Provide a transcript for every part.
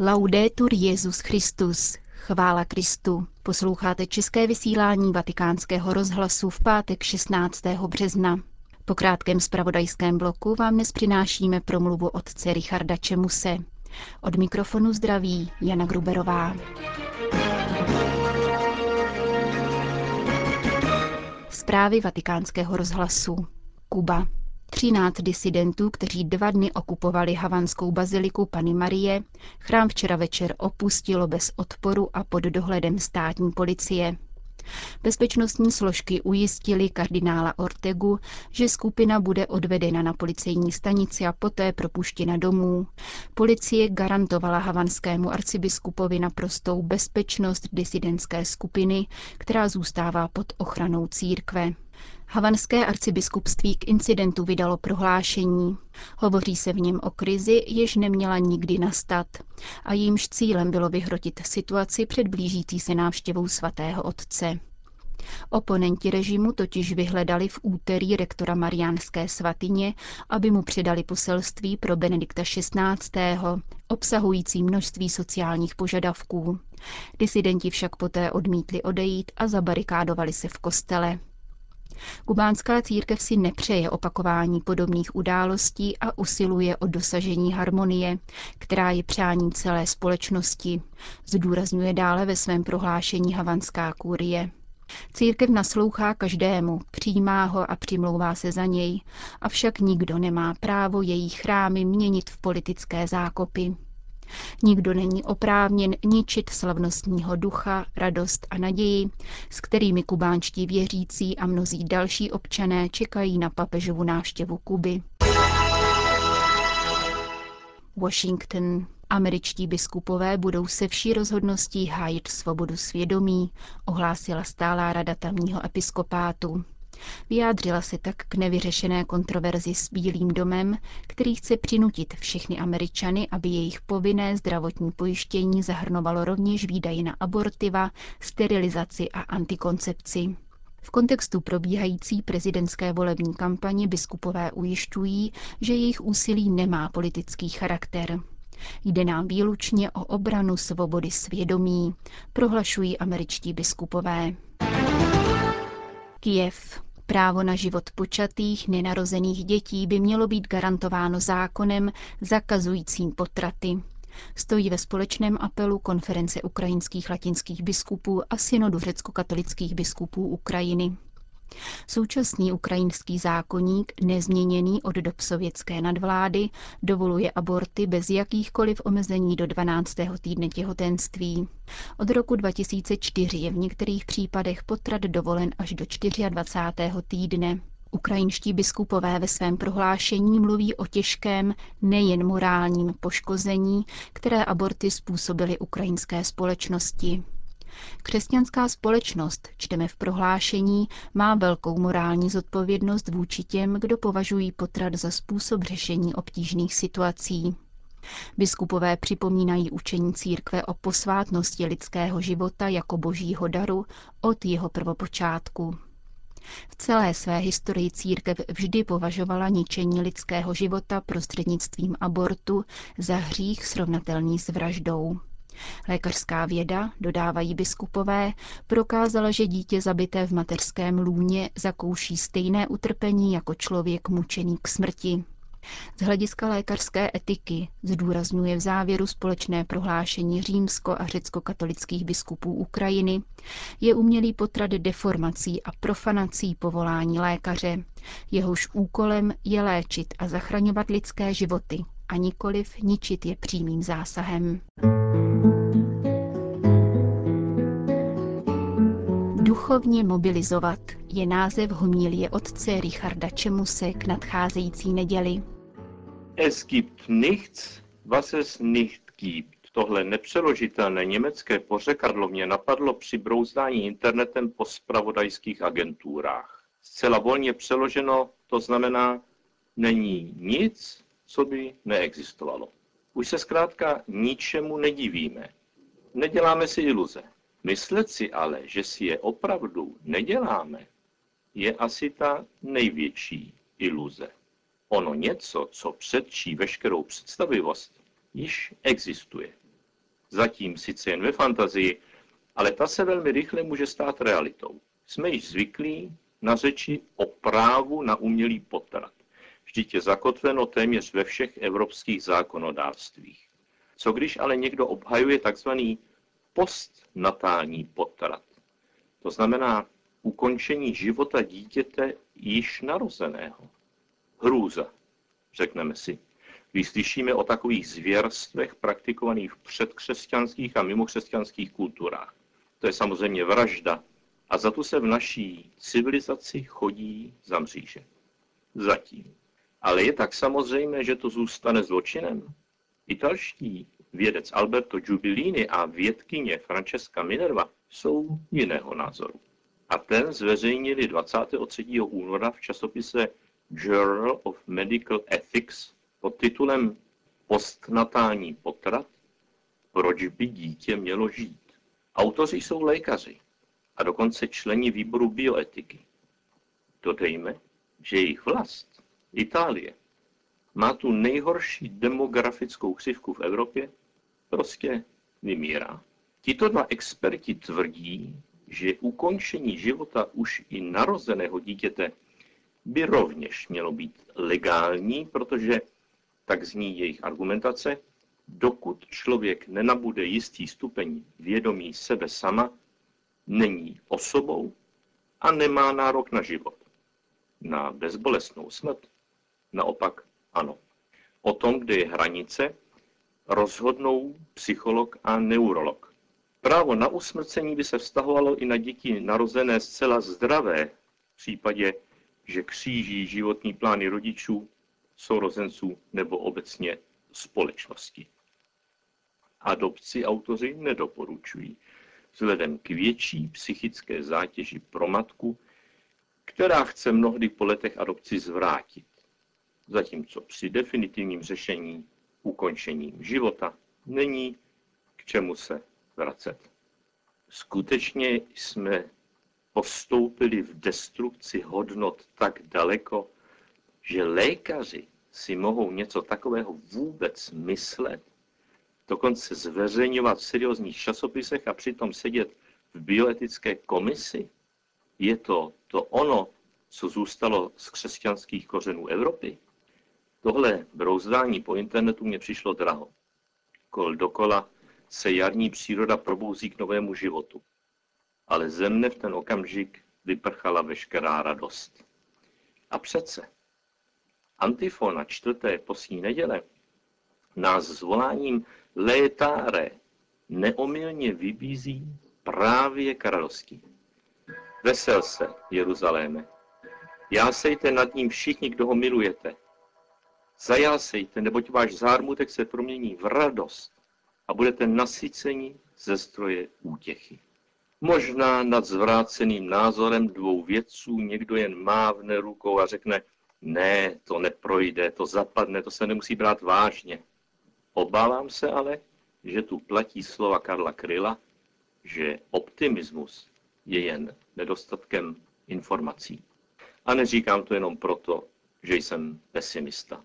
Laudetur Jesus Christus, chvála Kristu. Posloucháte české vysílání Vatikánského rozhlasu v pátek 16. března. Po krátkém zpravodajském bloku vám dnes přinášíme promluvu otce Richarda Čemuse. Od mikrofonu zdraví Jana Gruberová. Zprávy Vatikánského rozhlasu. Kuba. 13 disidentů, kteří 2 dny okupovali havanskou baziliku Panny Marie, chrám včera večer opustilo bez odporu a pod dohledem státní policie. Bezpečnostní složky ujistily kardinála Ortegu, že skupina bude odvedena na policejní stanici a poté propuštěna domů. Policie garantovala havanskému arcibiskupovi naprostou bezpečnost disidentské skupiny, která zůstává pod ochranou církve. Havanské arcibiskupství k incidentu vydalo prohlášení. Hovoří se v něm o krizi, jež neměla nikdy nastat a jejímž cílem bylo vyhrotit situaci před blížící se návštěvou svatého otce. Oponenti režimu totiž vyhledali v úterý rektora Mariánské svatyně, aby mu předali poselství pro Benedikta XVI. Obsahující množství sociálních požadavků. Disidenti však poté odmítli odejít a zabarikádovali se v kostele. Kubánská církev si nepřeje opakování podobných událostí a usiluje o dosažení harmonie, která je přáním celé společnosti, zdůrazňuje dále ve svém prohlášení havanská kurie. Církev naslouchá každému, přijímá ho a přimlouvá se za něj, avšak nikdo nemá právo její chrámy měnit v politické zákopy. Nikdo není oprávněn ničit slavnostního ducha, radost a naději, s kterými kubánští věřící a mnozí další občané čekají na papežovu návštěvu Kuby. Washington. Američtí biskupové budou se vší rozhodností hájit svobodu svědomí, ohlásila stálá rada tamního episkopátu. Vyjádřila se tak k nevyřešené kontroverzi s Bílým domem, který chce přinutit všechny Američany, aby jejich povinné zdravotní pojištění zahrnovalo rovněž výdaje na abortiva, sterilizaci a antikoncepci. V kontextu probíhající prezidentské volební kampaně biskupové ujišťují, že jejich úsilí nemá politický charakter. Jde nám výlučně o obranu svobody svědomí, prohlašují američtí biskupové. Kyjev. Právo na život počatých, nenarozených dětí by mělo být garantováno zákonem zakazujícím potraty. Stojí ve společném apelu Konference ukrajinských latinských biskupů a synodu řecko-katolických biskupů Ukrajiny. Současný ukrajinský zákoník, nezměněný od dob sovětské nadvlády, dovoluje aborty bez jakýchkoliv omezení do 12. týdne těhotenství. Od roku 2004 je v některých případech potrat dovolen až do 24. týdne. Ukrajinští biskupové ve svém prohlášení mluví o těžkém, nejen morálním poškození, které aborty způsobily ukrajinské společnosti. Křesťanská společnost, čteme v prohlášení, má velkou morální zodpovědnost vůči těm, kdo považují potrat za způsob řešení obtížných situací. Biskupové připomínají učení církve o posvátnosti lidského života jako božího daru od jeho prvopočátku. V celé své historii církev vždy považovala ničení lidského života prostřednictvím abortu za hřích srovnatelný s vraždou. Lékařská věda, dodávají biskupové, prokázala, že dítě zabité v mateřském lůně zakouší stejné utrpení jako člověk mučený k smrti. Z hlediska lékařské etiky zdůrazňuje v závěru společné prohlášení římsko- a řecko-katolických biskupů Ukrajiny, je umělý potrat deformací a profanací povolání lékaře. Jehož úkolem je léčit a zachraňovat lidské životy a nikoliv ničit je přímým zásahem. Duchovně mobilizovat je název homilie otce Richarda Čemuse k nadcházející neděli. Es gibt nichts, was es nicht gibt. Tohle nepřeložitelné německé pořekadlo mě napadlo při brouzdání internetem po zpravodajských agenturách. Zcela volně přeloženo to znamená, není nic, co by neexistovalo. Už se zkrátka ničemu nedivíme. Neděláme si iluze. Myslet si ale, že si je opravdu neděláme, je asi ta největší iluze. Ono něco, co předčí veškerou představivost, již existuje. zatím sice jen ve fantazii, ale ta se velmi rychle může stát realitou. Jsme již zvyklí na řeči o právu na umělý potrat. Vždyť je zakotveno téměř ve všech evropských zákonodárstvích. Co když ale někdo obhajuje takzvaný postnatální potrat? To znamená ukončení života dítěte již narozeného. Hrůza, řekneme si. Když slyšíme o takových zvěrstvech praktikovaných v předkřesťanských a mimokřesťanských kulturách. To je samozřejmě vražda a za tu se v naší civilizaci chodí za mříže. Zatím. Ale je tak samozřejmé, že to zůstane zločinem. Italští vědec Alberto Giubilini a vědkyně Francesca Minerva jsou jiného názoru. A ten zveřejnili 23. února v časopise Journal of Medical Ethics pod titulem Postnatální potrat, proč by dítě mělo žít. Autoři jsou lékaři a dokonce členi výboru bioetiky. Dodejme, že jejich vlast, Itálie, má tu nejhorší demografickou křivku v Evropě, prostě vymírá. Tito dva experti tvrdí, že ukončení života už i narozeného dítěte by rovněž mělo být legální, protože, tak zní jejich argumentace, dokud člověk nenabude jistý stupeň vědomí sebe sama, není osobou a nemá nárok na život. Na bezbolestnou smrt naopak ano. O tom, kde je hranice, rozhodnou psycholog a neurolog. Právo na usmrcení by se vztahovalo i na děti narozené zcela zdravé, v případě, že kříží životní plány rodičů, sourozenců nebo obecně společnosti. Adopci autoři nedoporučují, vzhledem k větší psychické zátěži pro matku, která chce mnohdy po letech adopci zvrátit, zatímco při definitivním řešení ukončením života není k čemu se vracet. Skutečně jsme postoupili v destrukci hodnot tak daleko, že lékaři si mohou něco takového vůbec myslet, dokonce zveřejňovat v seriózních časopisech a přitom sedět v bioetické komisi. Je to ono, co zůstalo z křesťanských kořenů Evropy. Tohle brouzdání po internetu mě přišlo draho. Kol dokola se jarní příroda probouzí k novému životu. Ale ze mne v ten okamžik vyprchala veškerá radost. A přece antifona čtvrté postní neděle nás s voláním létáre neomylně vybízí právě k radosti. Vesel se, Jeruzaléme, jásejte nad ním všichni, kdo ho milujete. Zajásejte, neboť váš zármutek se promění v radost a budete nasyceni ze zdroje útěchy. Možná nad zvráceným názorem dvou vědců někdo jen mávne rukou a řekne, ne, to neprojde, to zapadne, to se nemusí brát vážně. Obávám se ale, že tu platí slova Karla Kryla, že optimismus je jen nedostatkem informací. A neříkám to jenom proto, že jsem pesimista,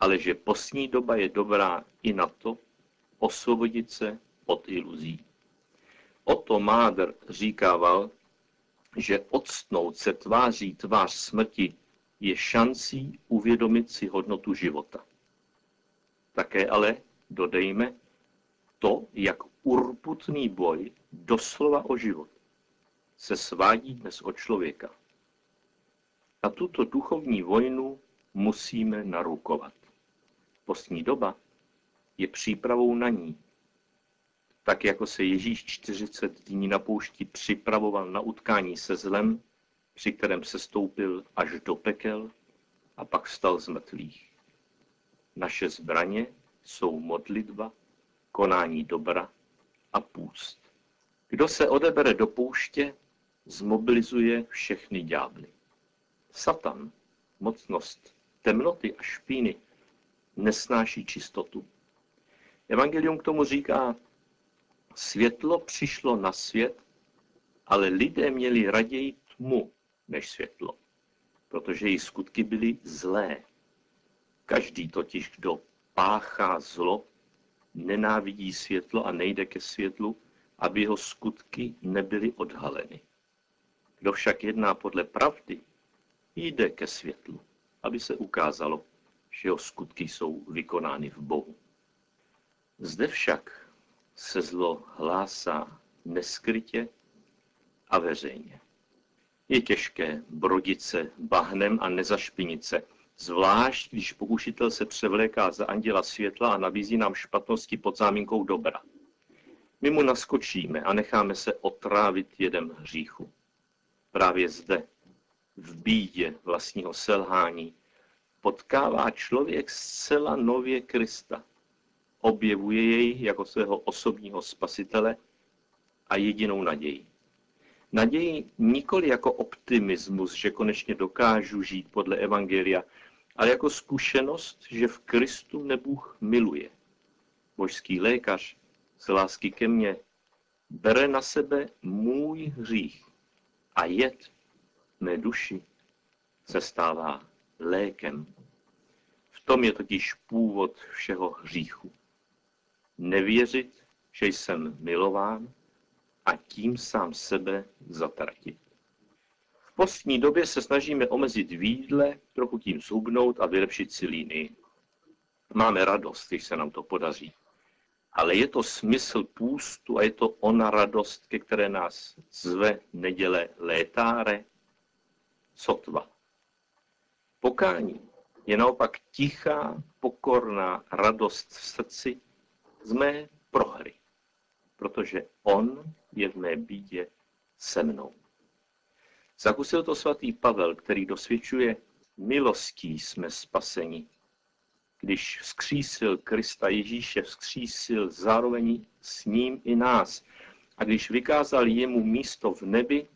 ale že postní doba je dobrá i na to, osvobodit se od iluzí. Oto Mádr říkával, že odstnout se tváří tvář smrti je šancí uvědomit si hodnotu života. Také ale dodejme to, jak urputný boj doslova o život se svádí dnes od člověka. Na tuto duchovní vojnu musíme narukovat. Postní doba je přípravou na ní. Tak jako se Ježíš 40 dní na poušti připravoval na utkání se zlem, při kterém se stoupil až do pekel a pak vstal z mrtvých. Naše zbraně jsou modlitba, konání dobra a půst. Kdo se odebere do pouště, zmobilizuje všechny ďábly. Satan, mocnost temnoty a špíny, nesnáší čistotu. Evangelium k tomu říká, světlo přišlo na svět, ale lidé měli raději tmu než světlo, protože její skutky byly zlé. Každý totiž, kdo páchá zlo, nenávidí světlo a nejde ke světlu, aby jeho skutky nebyly odhaleny. Kdo však jedná podle pravdy, jde ke světlu, aby se ukázalo, že jeho skutky jsou vykonány v Bohu. Zde však se zlo hlásá neskrytě a veřejně. Je těžké brodit se bahnem a nezašpinit se, zvlášť když pokušitel se převléká za anděla světla a nabízí nám špatnosti pod záminkou dobra. My mu naskočíme a necháme se otrávit jedem hříchu. Právě zde, v bídě vlastního selhání, potkává člověk zcela nově Krista. Objevuje jej jako svého osobního spasitele a jedinou naději. Naději nikoli jako optimismus, že konečně dokážu žít podle Evangelia, ale jako zkušenost, že v Kristu mě Bůh miluje. Božský lékař z lásky ke mně bere na sebe můj hřích a jed mé duši se stává lékem. V tom je totiž původ všeho hříchu. Nevěřit, že jsem milován, a tím sám sebe zatratit. V postní době se snažíme omezit výdle, trochu tím zhubnout a vylepšit si linii. Máme radost, když se nám to podaří. Ale je to smysl půstu a je to ona radost, ke které nás zve neděle létáre, sotva. Pokání je naopak tichá, pokorná radost v srdci z mé prohry, protože on je v mé bídě se mnou. Zakusil to svatý Pavel, který dosvědčuje, milostí jsme spaseni. Když vzkřísil Krista Ježíše, vzkřísil zároveň s ním i nás. A když vykázal jemu místo v nebi,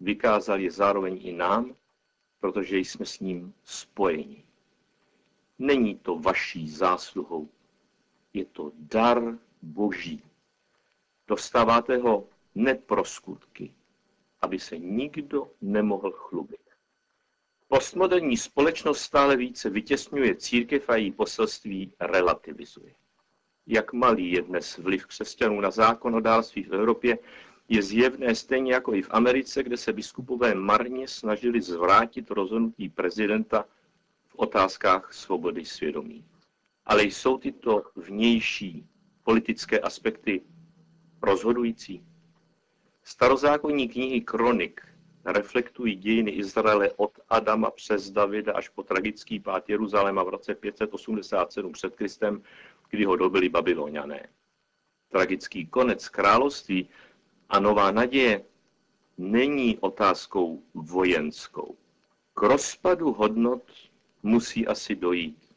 vykázal je zároveň i nám, protože jsme s ním spojeni. Není to vaší zásluhou, je to dar Boží. Dostáváte ho ne pro skutky, aby se nikdo nemohl chlubit. Postmoderní společnost stále více vytěsňuje církev a její poselství relativizuje. Jak malý je dnes vliv křesťanů na zákonodárství v Evropě, je zjevné stejně jako i v Americe, kde se biskupové marně snažili zvrátit rozhodnutí prezidenta v otázkách svobody svědomí. Ale jsou tyto vnější politické aspekty rozhodující. Starozákonní knihy Kronik reflektují dějiny Izraele od Adama přes Davida až po tragický pád Jeruzaléma v roce 587 před Kristem, kdy ho dobili Babyloňané. Tragický konec království a nová naděje není otázkou vojenskou. K rozpadu hodnot musí asi dojít,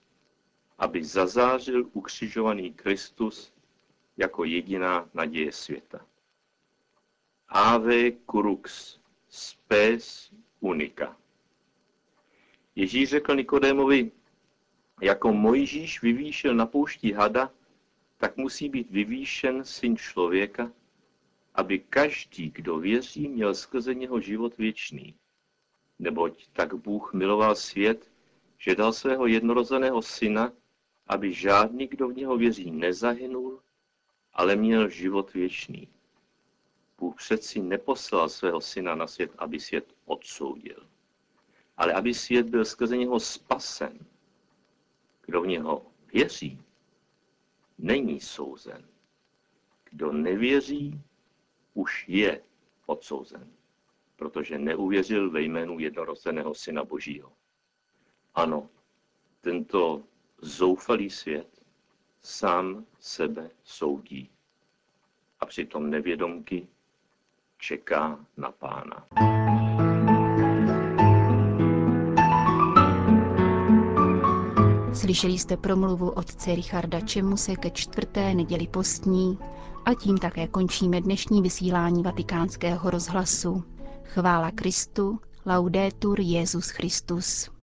aby zazářil ukřižovaný Kristus jako jediná naděje světa. Ave crux spes unica. Ježíš řekl Nikodémovi, jako Mojžíš vyvýšil na poušti hada, tak musí být vyvýšen syn člověka, aby každý, kdo věří, měl skrze něho život věčný. Neboť tak Bůh miloval svět, že dal svého jednorozeného syna, aby žádný, kdo v něho věří, nezahynul, ale měl život věčný. Bůh přeci neposlal svého syna na svět, aby svět odsoudil, ale aby svět byl skrze něho spasen. Kdo v něho věří, není souzen. Kdo nevěří, už je odsouzen, protože neuvěřil ve jménu jednorozeného syna Božího. Ano, tento zoufalý svět sám sebe soudí a přitom nevědomky čeká na Pána. Slyšeli jste promluvu otce Richarda Čemuse ke čtvrté neděli postní a tím také končíme dnešní vysílání Vatikánského rozhlasu. Chvála Kristu, laudetur Jesus Christus.